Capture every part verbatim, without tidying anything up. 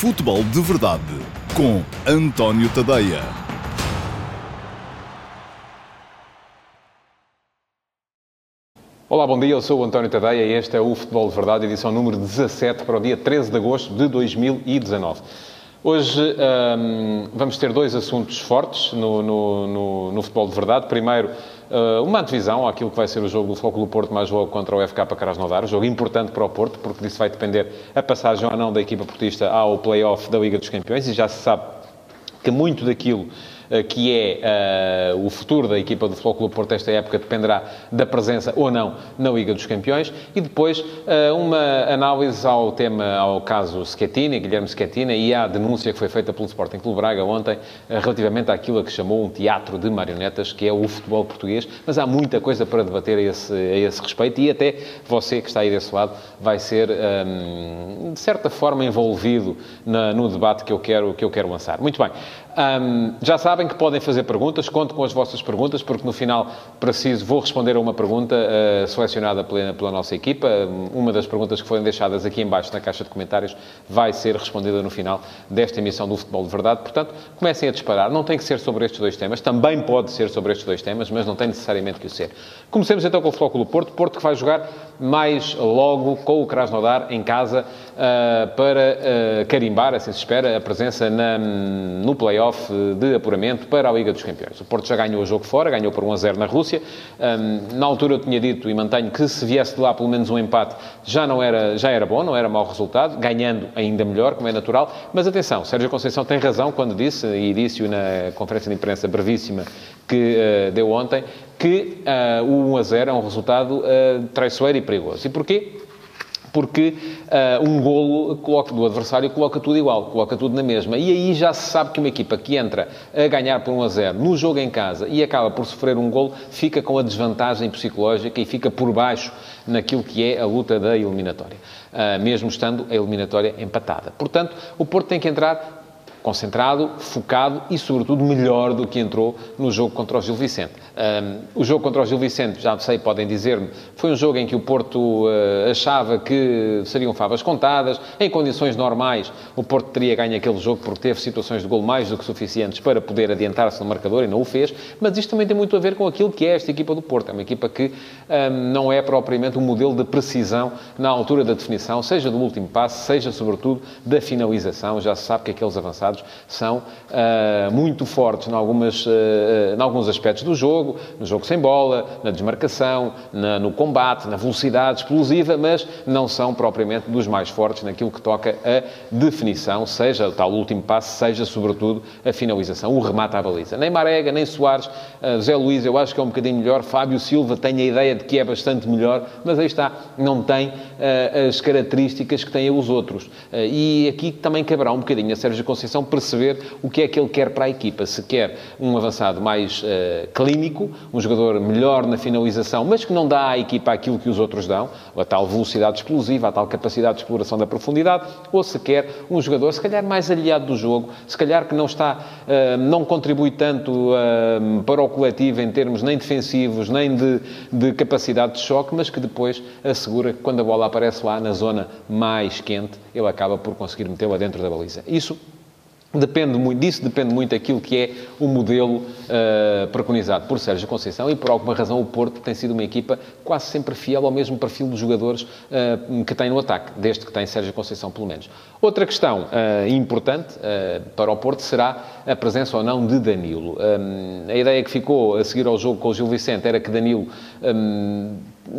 Futebol de Verdade, com António Tadeia. Olá, bom dia, eu sou o António Tadeia e este é o Futebol de Verdade, edição número dezassete, para o dia treze de agosto de dois mil e dezanove. Hoje hum, vamos ter dois assuntos fortes no, no, no, no Futebol de Verdade. Primeiro, uma antevisão àquilo que vai ser o jogo do Futebol Clube do Porto mais logo contra o F K Krasnodar, um jogo importante para o Porto, porque disso vai depender a passagem ou não da equipa portista ao play-off da Liga dos Campeões, e já se sabe que muito daquilo que é uh, o futuro da equipa do Futebol Clube do Porto esta época dependerá da presença ou não na Liga dos Campeões. E depois uh, uma análise ao tema, ao caso Schettine, Guilherme Schettine, e à denúncia que foi feita pelo Sporting Clube Braga ontem uh, relativamente àquilo a que chamou um teatro de marionetas, que é o futebol português. Mas há muita coisa para debater a esse, a esse respeito, e até você que está aí desse lado vai ser, um, de certa forma, envolvido na, no debate que eu quero, que eu quero lançar. Muito bem. Um, já sabem que podem fazer perguntas, conto com as vossas perguntas, porque no final preciso, vou responder a uma pergunta uh, selecionada pela, pela nossa equipa. Uma das perguntas que foram deixadas aqui em baixo na caixa de comentários vai ser respondida no final desta emissão do Futebol de Verdade. Portanto, comecem a disparar. Não tem que ser sobre estes dois temas, também pode ser sobre estes dois temas, mas não tem necessariamente que o ser. Comecemos então com o Futebol Clube do Porto, Porto que vai jogar mais logo com o Krasnodar em casa uh, para uh, carimbar, assim se espera, a presença na, no play-off de apuramento para a Liga dos Campeões. O Porto já ganhou o jogo fora, ganhou por um a zero na Rússia. Um, na altura eu tinha dito e mantenho que se viesse de lá pelo menos um empate já, não era, já era bom, não era mau resultado, ganhando ainda melhor, como é natural. Mas atenção, Sérgio Conceição tem razão quando disse, e disse-o na conferência de imprensa brevíssima que uh, deu ontem, que uh, o um a zero é um resultado uh, traiçoeiro e perigoso. E porquê? Porque uh, um golo coloca, do adversário coloca tudo igual, coloca tudo na mesma. E aí já se sabe que uma equipa que entra a ganhar por um a zero no jogo em casa e acaba por sofrer um golo, fica com a desvantagem psicológica e fica por baixo naquilo que é a luta da eliminatória, uh, mesmo estando a eliminatória empatada. Portanto, o Porto tem que entrar concentrado, focado e, sobretudo, melhor do que entrou no jogo contra o Gil Vicente. Um, o jogo contra o Gil Vicente, já sei, podem dizer-me, foi um jogo em que o Porto uh, achava que seriam favas contadas. Em condições normais, o Porto teria ganho aquele jogo porque teve situações de golo mais do que suficientes para poder adiantar-se no marcador e não o fez. Mas isto também tem muito a ver com aquilo que é esta equipa do Porto. É uma equipa que um, não é propriamente um modelo de precisão na altura da definição, seja do último passo, seja, sobretudo, da finalização. Já se sabe que aqueles avançados são uh, muito fortes em, algumas, uh, uh, em alguns aspectos do jogo, no jogo sem bola, na desmarcação, na, no combate, na velocidade explosiva, mas não são propriamente dos mais fortes naquilo que toca a definição, seja o tal último passo, seja, sobretudo, a finalização, o remate à baliza. Nem Marega, nem Soares, uh, José Luís, eu acho que é um bocadinho melhor, Fábio Silva tem a ideia de que é bastante melhor, mas aí está, não tem uh, as características que têm os outros. Uh, e aqui também caberá um bocadinho a Sérgio Conceição perceber o que é que ele quer para a equipa. Se quer um avançado mais uh, clínico, um jogador melhor na finalização, mas que não dá à equipa aquilo que os outros dão, a tal velocidade explosiva, a tal capacidade de exploração da profundidade, ou se quer um jogador, se calhar, mais aliado do jogo, se calhar que não está, uh, não contribui tanto uh, para o coletivo em termos nem defensivos, nem de, de capacidade de choque, mas que depois assegura que quando a bola aparece lá na zona mais quente, ele acaba por conseguir metê-la dentro da baliza. Isso Depende muito, disso depende muito aquilo que é o modelo uh, preconizado por Sérgio Conceição, e por alguma razão o Porto tem sido uma equipa quase sempre fiel ao mesmo perfil dos jogadores uh, que tem no ataque, desde que tem Sérgio Conceição, pelo menos. Outra questão uh, importante uh, para o Porto será a presença ou não de Danilo. Um, a ideia que ficou a seguir ao jogo com o Gil Vicente era que Danilo Um,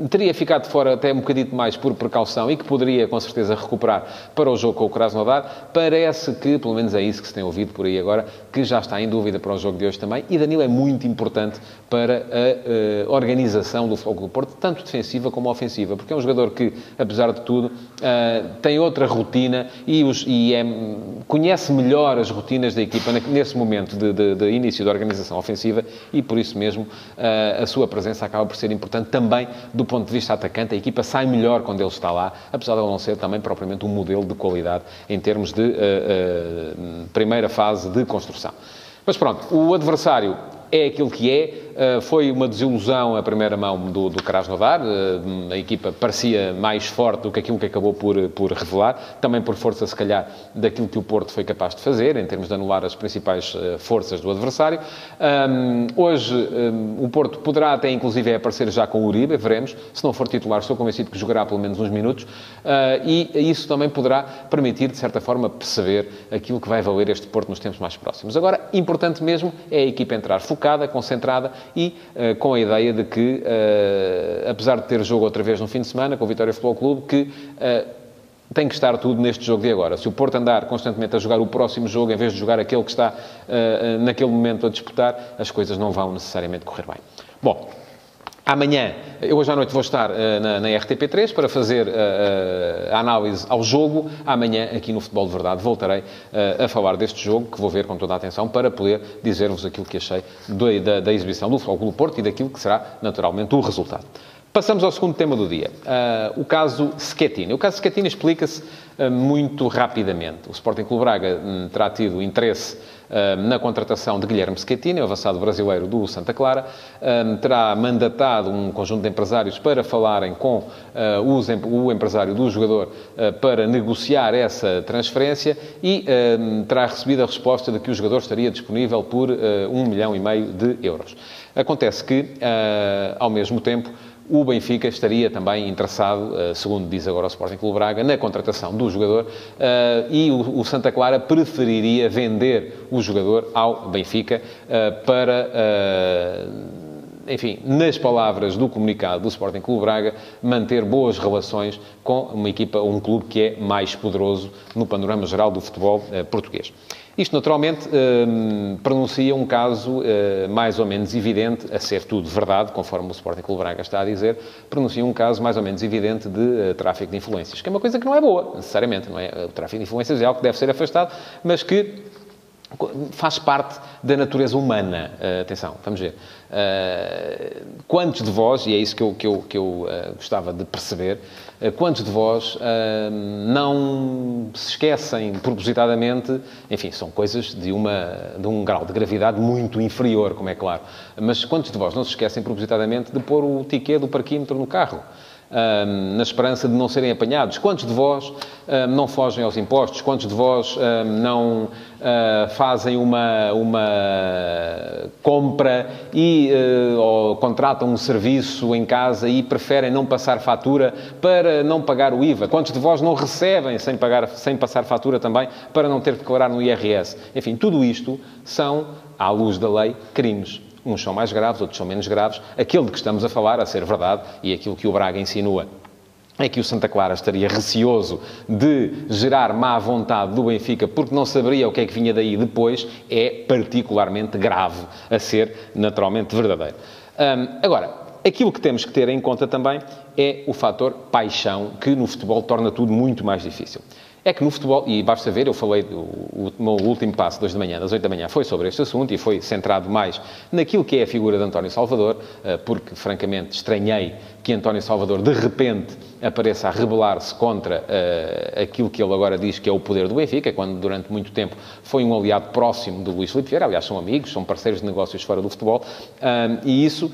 teria ficado fora até um bocadito mais por precaução e que poderia, com certeza, recuperar para o jogo com o Krasnodar. Parece que, pelo menos é isso que se tem ouvido por aí agora, que já está em dúvida para o jogo de hoje também. E Danilo é muito importante para a uh, organização do Futebol Clube do Porto, tanto defensiva como ofensiva, porque é um jogador que, apesar de tudo, uh, tem outra rotina e, os, e é, conhece melhor as rotinas da equipa nesse momento de, de, de início da organização ofensiva, e por isso mesmo uh, a sua presença acaba por ser importante também do ponto de vista atacante. A equipa sai melhor quando ele está lá, apesar de ele não ser também propriamente um modelo de qualidade em termos de uh, uh, primeira fase de construção. Mas pronto, o adversário é aquilo que é. uh, foi uma desilusão a primeira mão do, do Krasnodar. Uh, a equipa parecia mais forte do que aquilo que acabou por, por revelar, também por força, se calhar, daquilo que o Porto foi capaz de fazer, em termos de anular as principais uh, forças do adversário. Um, hoje, um, o Porto poderá até, inclusive, aparecer já com o Uribe, veremos. Se não for titular, estou convencido que jogará pelo menos uns minutos. Uh, e isso também poderá permitir, de certa forma, perceber aquilo que vai valer este Porto nos tempos mais próximos. Agora, importante mesmo é a equipa entrar focada, concentrada e uh, com a ideia de que, uh, apesar de ter jogo outra vez no fim de semana com o Vitória Futebol Clube, que uh, tem que estar tudo neste jogo de agora. Se o Porto andar constantemente a jogar o próximo jogo, em vez de jogar aquele que está uh, naquele momento a disputar, as coisas não vão necessariamente correr bem. Bom, amanhã, eu hoje à noite vou estar uh, na, na R T P três para fazer uh, uh, a análise ao jogo. Amanhã, aqui no Futebol de Verdade, voltarei uh, a falar deste jogo, que vou ver com toda a atenção, para poder dizer-vos aquilo que achei do, da, da exibição do Futebol Clube do Porto e daquilo que será, naturalmente, o resultado. Passamos ao segundo tema do dia, uh, o caso Schettine. O caso Schettine explica-se uh, muito rapidamente. O Sporting Clube Braga um, terá tido interesse uh, na contratação de Guilherme Schettine, o avançado brasileiro do Santa Clara. Um, terá mandatado um conjunto de empresários para falarem com uh, os, o empresário do jogador uh, para negociar essa transferência e uh, terá recebido a resposta de que o jogador estaria disponível por uh, um milhão e meio de euros. Acontece que, uh, ao mesmo tempo, o Benfica estaria também interessado, segundo diz agora o Sporting Clube Braga, na contratação do jogador e o Santa Clara preferiria vender o jogador ao Benfica para, enfim, nas palavras do comunicado do Sporting Clube Braga, manter boas relações com uma equipa ou um clube que é mais poderoso no panorama geral do futebol português. Isto, naturalmente, eh, pronuncia um caso eh, mais ou menos evidente, a ser tudo verdade, conforme o Sporting Clube Braga está a dizer, pronuncia um caso mais ou menos evidente de eh, tráfico de influências, que é uma coisa que não é boa, necessariamente, não é? O tráfico de influências é algo que deve ser afastado, mas que faz parte da natureza humana. Uh, atenção, vamos ver. Uh, quantos de vós, e é isso que eu, que eu, que eu uh, gostava de perceber, uh, quantos de vós uh, não se esquecem propositadamente, enfim, são coisas de, uma, de um grau de gravidade muito inferior, como é claro, mas quantos de vós não se esquecem propositadamente de pôr o ticket do parquímetro no carro? Um, na esperança de não serem apanhados? Quantos de vós um, não fogem aos impostos? Quantos de vós um, não uh, fazem uma, uma compra e, uh, ou contratam um serviço em casa e preferem não passar fatura para não pagar o I V A? Quantos de vós não recebem sem, pagar, sem passar fatura também para não ter que declarar no I R S? Enfim, tudo isto são, à luz da lei, crimes. Uns são mais graves, outros são menos graves. Aquele de que estamos a falar, a ser verdade, e aquilo que o Braga insinua, é que o Santa Clara estaria receoso de gerar má vontade do Benfica porque não saberia o que é que vinha daí depois, é particularmente grave, a ser naturalmente verdadeiro. Hum, agora, aquilo que temos que ter em conta também é o fator paixão, que no futebol torna tudo muito mais difícil. É que no futebol, e basta ver, eu falei, o, o meu último passo de hoje de manhã, das oito da manhã, foi sobre este assunto e foi centrado mais naquilo que é a figura de António Salvador, porque, francamente, estranhei que António Salvador, de repente, apareça a rebelar-se contra uh, aquilo que ele agora diz que é o poder do Benfica, quando durante muito tempo foi um aliado próximo do Luís Felipe Vieira. Aliás, são amigos, são parceiros de negócios fora do futebol, um, e isso,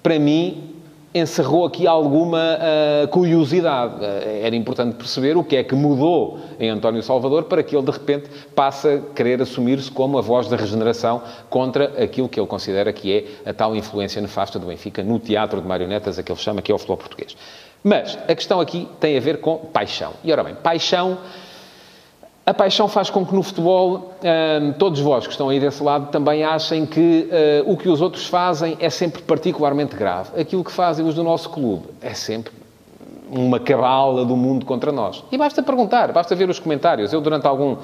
para mim, encerrou aqui alguma uh, curiosidade. Uh, era importante perceber o que é que mudou em António Salvador para que ele, de repente, passe a querer assumir-se como a voz da regeneração contra aquilo que ele considera que é a tal influência nefasta do Benfica no teatro de marionetas, a que ele chama, que é o futebol português. Mas a questão aqui tem a ver com paixão. E, ora bem, paixão... A paixão faz com que no futebol todos vós que estão aí desse lado também achem que o que os outros fazem é sempre particularmente grave. Aquilo que fazem os do nosso clube é sempre uma cabala do mundo contra nós. E basta perguntar, basta ver os comentários. Eu durante algum...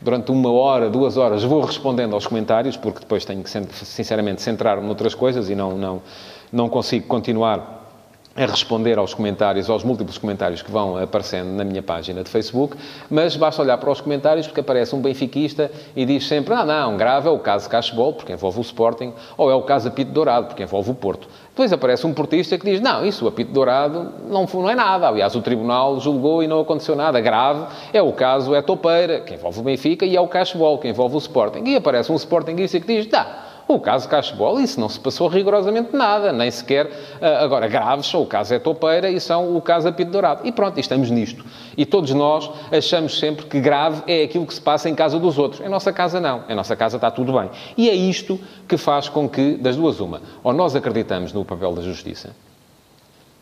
Durante uma hora, duas horas, vou respondendo aos comentários, porque depois tenho que, sinceramente, centrar-me noutras coisas e não, não, não consigo continuar a responder aos comentários, aos múltiplos comentários que vão aparecendo na minha página de Facebook, mas basta olhar para os comentários porque aparece um benfiquista e diz sempre, ah, não, grave é o caso Cashball, porque envolve o Sporting, ou é o caso Apito Dourado, porque envolve o Porto. Depois aparece um portista que diz, não, isso, o Apito Dourado não, não é nada, aliás, o Tribunal julgou e não aconteceu nada, grave é o caso E-toupeira, que envolve o Benfica, e é o Cashball, que envolve o Sporting. E aparece um Sportingista que diz, tá, O caso Cashball, isso não se passou rigorosamente nada, nem sequer, agora, graves são o caso E-toupeira e são o caso Apito Dourado. E pronto, e estamos nisto. E todos nós achamos sempre que grave é aquilo que se passa em casa dos outros. Em nossa casa não, em nossa casa está tudo bem. E é isto que faz com que, das duas uma, ou nós acreditamos no papel da justiça,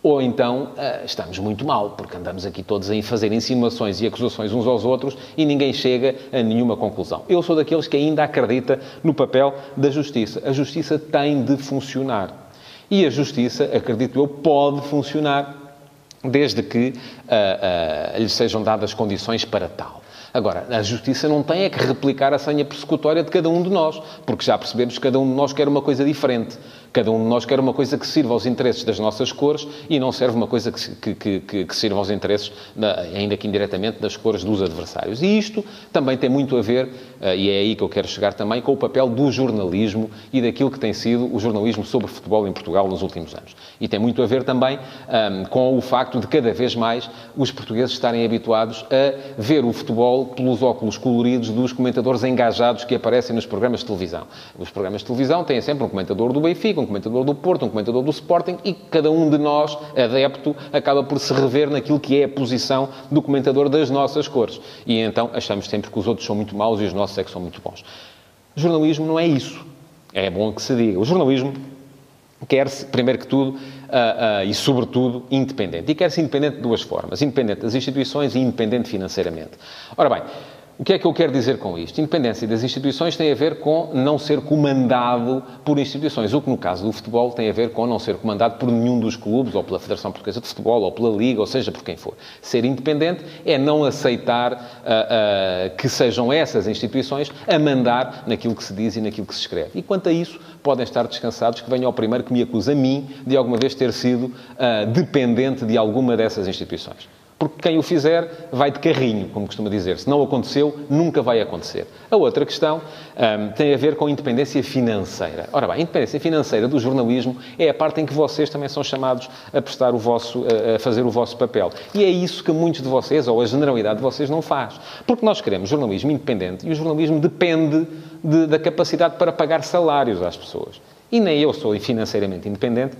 ou então estamos muito mal, porque andamos aqui todos a fazer insinuações e acusações uns aos outros e ninguém chega a nenhuma conclusão. Eu sou daqueles que ainda acredita no papel da justiça. A justiça tem de funcionar. E a justiça, acredito eu, pode funcionar desde que uh, uh, lhe sejam dadas condições para tal. Agora, a justiça não tem é que replicar a senha persecutória de cada um de nós, porque já percebemos que cada um de nós quer uma coisa diferente. Cada um de nós quer uma coisa que sirva aos interesses das nossas cores e não serve uma coisa que, que, que, que sirva aos interesses, ainda que indiretamente, das cores dos adversários. E isto também tem muito a ver, e é aí que eu quero chegar também, com o papel do jornalismo e daquilo que tem sido o jornalismo sobre futebol em Portugal nos últimos anos. E tem muito a ver também hum, com o facto de cada vez mais os portugueses estarem habituados a ver o futebol pelos óculos coloridos dos comentadores engajados que aparecem nos programas de televisão. Os programas de televisão têm sempre um comentador do Benfica, um comentador do Porto, um comentador do Sporting e cada um de nós, adepto, acaba por se rever naquilo que é a posição do comentador das nossas cores. E então achamos sempre que os outros são muito maus e os nossos é que são muito bons. O jornalismo não é isso. É bom que se diga. O jornalismo quer-se, primeiro que tudo, uh, uh, e sobretudo, independente. E quer-se independente de duas formas. Independente das instituições e independente financeiramente. Ora bem, o que é que eu quero dizer com isto? Independência das instituições tem a ver com não ser comandado por instituições, o que no caso do futebol tem a ver com não ser comandado por nenhum dos clubes, ou pela Federação Portuguesa de Futebol, ou pela Liga, ou seja, por quem for. Ser independente é não aceitar uh, uh, que sejam essas instituições a mandar naquilo que se diz e naquilo que se escreve. E quanto a isso, podem estar descansados que venha ao primeiro que me acusa a mim de alguma vez ter sido uh, dependente de alguma dessas instituições. Porque quem o fizer vai de carrinho, como costuma dizer. Se não aconteceu, nunca vai acontecer. A outra questão hum, tem a ver com a independência financeira. Ora bem, a independência financeira do jornalismo é a parte em que vocês também são chamados a prestar o vosso, a fazer o vosso papel. E é isso que muitos de vocês, ou a generalidade de vocês, não faz. Porque nós queremos jornalismo independente e o jornalismo depende de, da capacidade para pagar salários às pessoas. E nem eu sou financeiramente independente,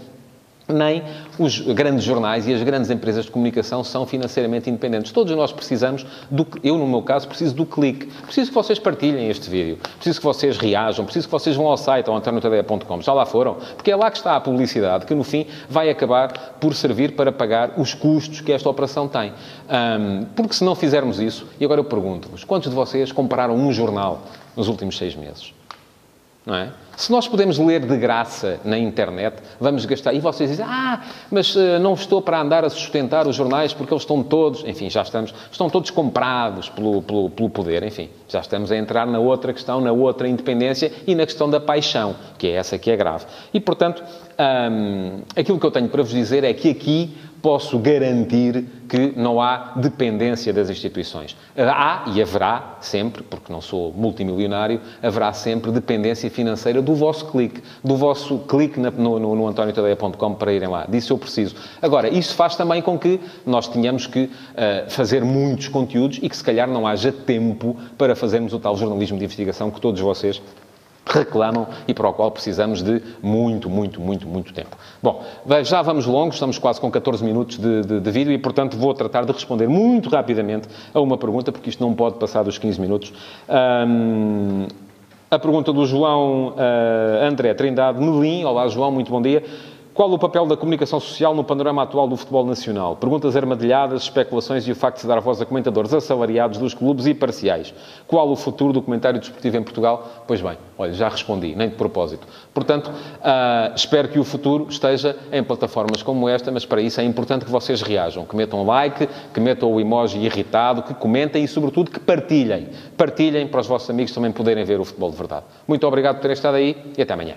nem os grandes jornais e as grandes empresas de comunicação são financeiramente independentes. Todos nós precisamos, do eu no meu caso, preciso do clique. Preciso que vocês partilhem este vídeo. Preciso que vocês reajam. Preciso que vocês vão ao site, ao antonio tadeia ponto com. Já lá foram? Porque é lá que está a publicidade, que no fim vai acabar por servir para pagar os custos que esta operação tem. Um, porque se não fizermos isso, e agora eu pergunto-vos, quantos de vocês compraram um jornal nos últimos seis meses? Não é? Se nós podemos ler de graça na internet, vamos gastar... E vocês dizem, ah, mas uh, não estou para andar a sustentar os jornais porque eles estão todos... Enfim, já estamos... Estão todos comprados pelo, pelo, pelo poder, enfim. Já estamos a entrar na outra questão, na outra independência e na questão da paixão, que é essa que é grave. E, portanto, hum, aquilo que eu tenho para vos dizer é que aqui posso garantir que não há dependência das instituições. Há e haverá sempre, porque não sou multimilionário, haverá sempre dependência financeira do vosso clique, do vosso clique no, no, no antonio tadeia ponto com para irem lá. Disso eu preciso. Agora, isso faz também com que nós tenhamos que uh, fazer muitos conteúdos e que se calhar não haja tempo para fazermos o tal jornalismo de investigação que todos vocês reclamam e para o qual precisamos de muito, muito, muito, muito tempo. Bom, já vamos longo, estamos quase com catorze minutos de, de, de vídeo e, portanto, vou tratar de responder muito rapidamente a uma pergunta, porque isto não pode passar dos quinze minutos. Um, a pergunta do João uh, André Trindade Melim. Olá, João, muito bom dia. Qual o papel da comunicação social no panorama atual do futebol nacional? Perguntas armadilhadas, especulações e o facto de dar voz a comentadores assalariados dos clubes e parciais. Qual o futuro do comentário desportivo em Portugal? Pois bem, olha, já respondi, nem de propósito. Portanto, uh, espero que o futuro esteja em plataformas como esta, mas para isso é importante que vocês reajam, que metam like, que metam o emoji irritado, que comentem e, sobretudo, que partilhem. Partilhem para os vossos amigos também poderem ver o futebol de verdade. Muito obrigado por terem estado aí e até amanhã.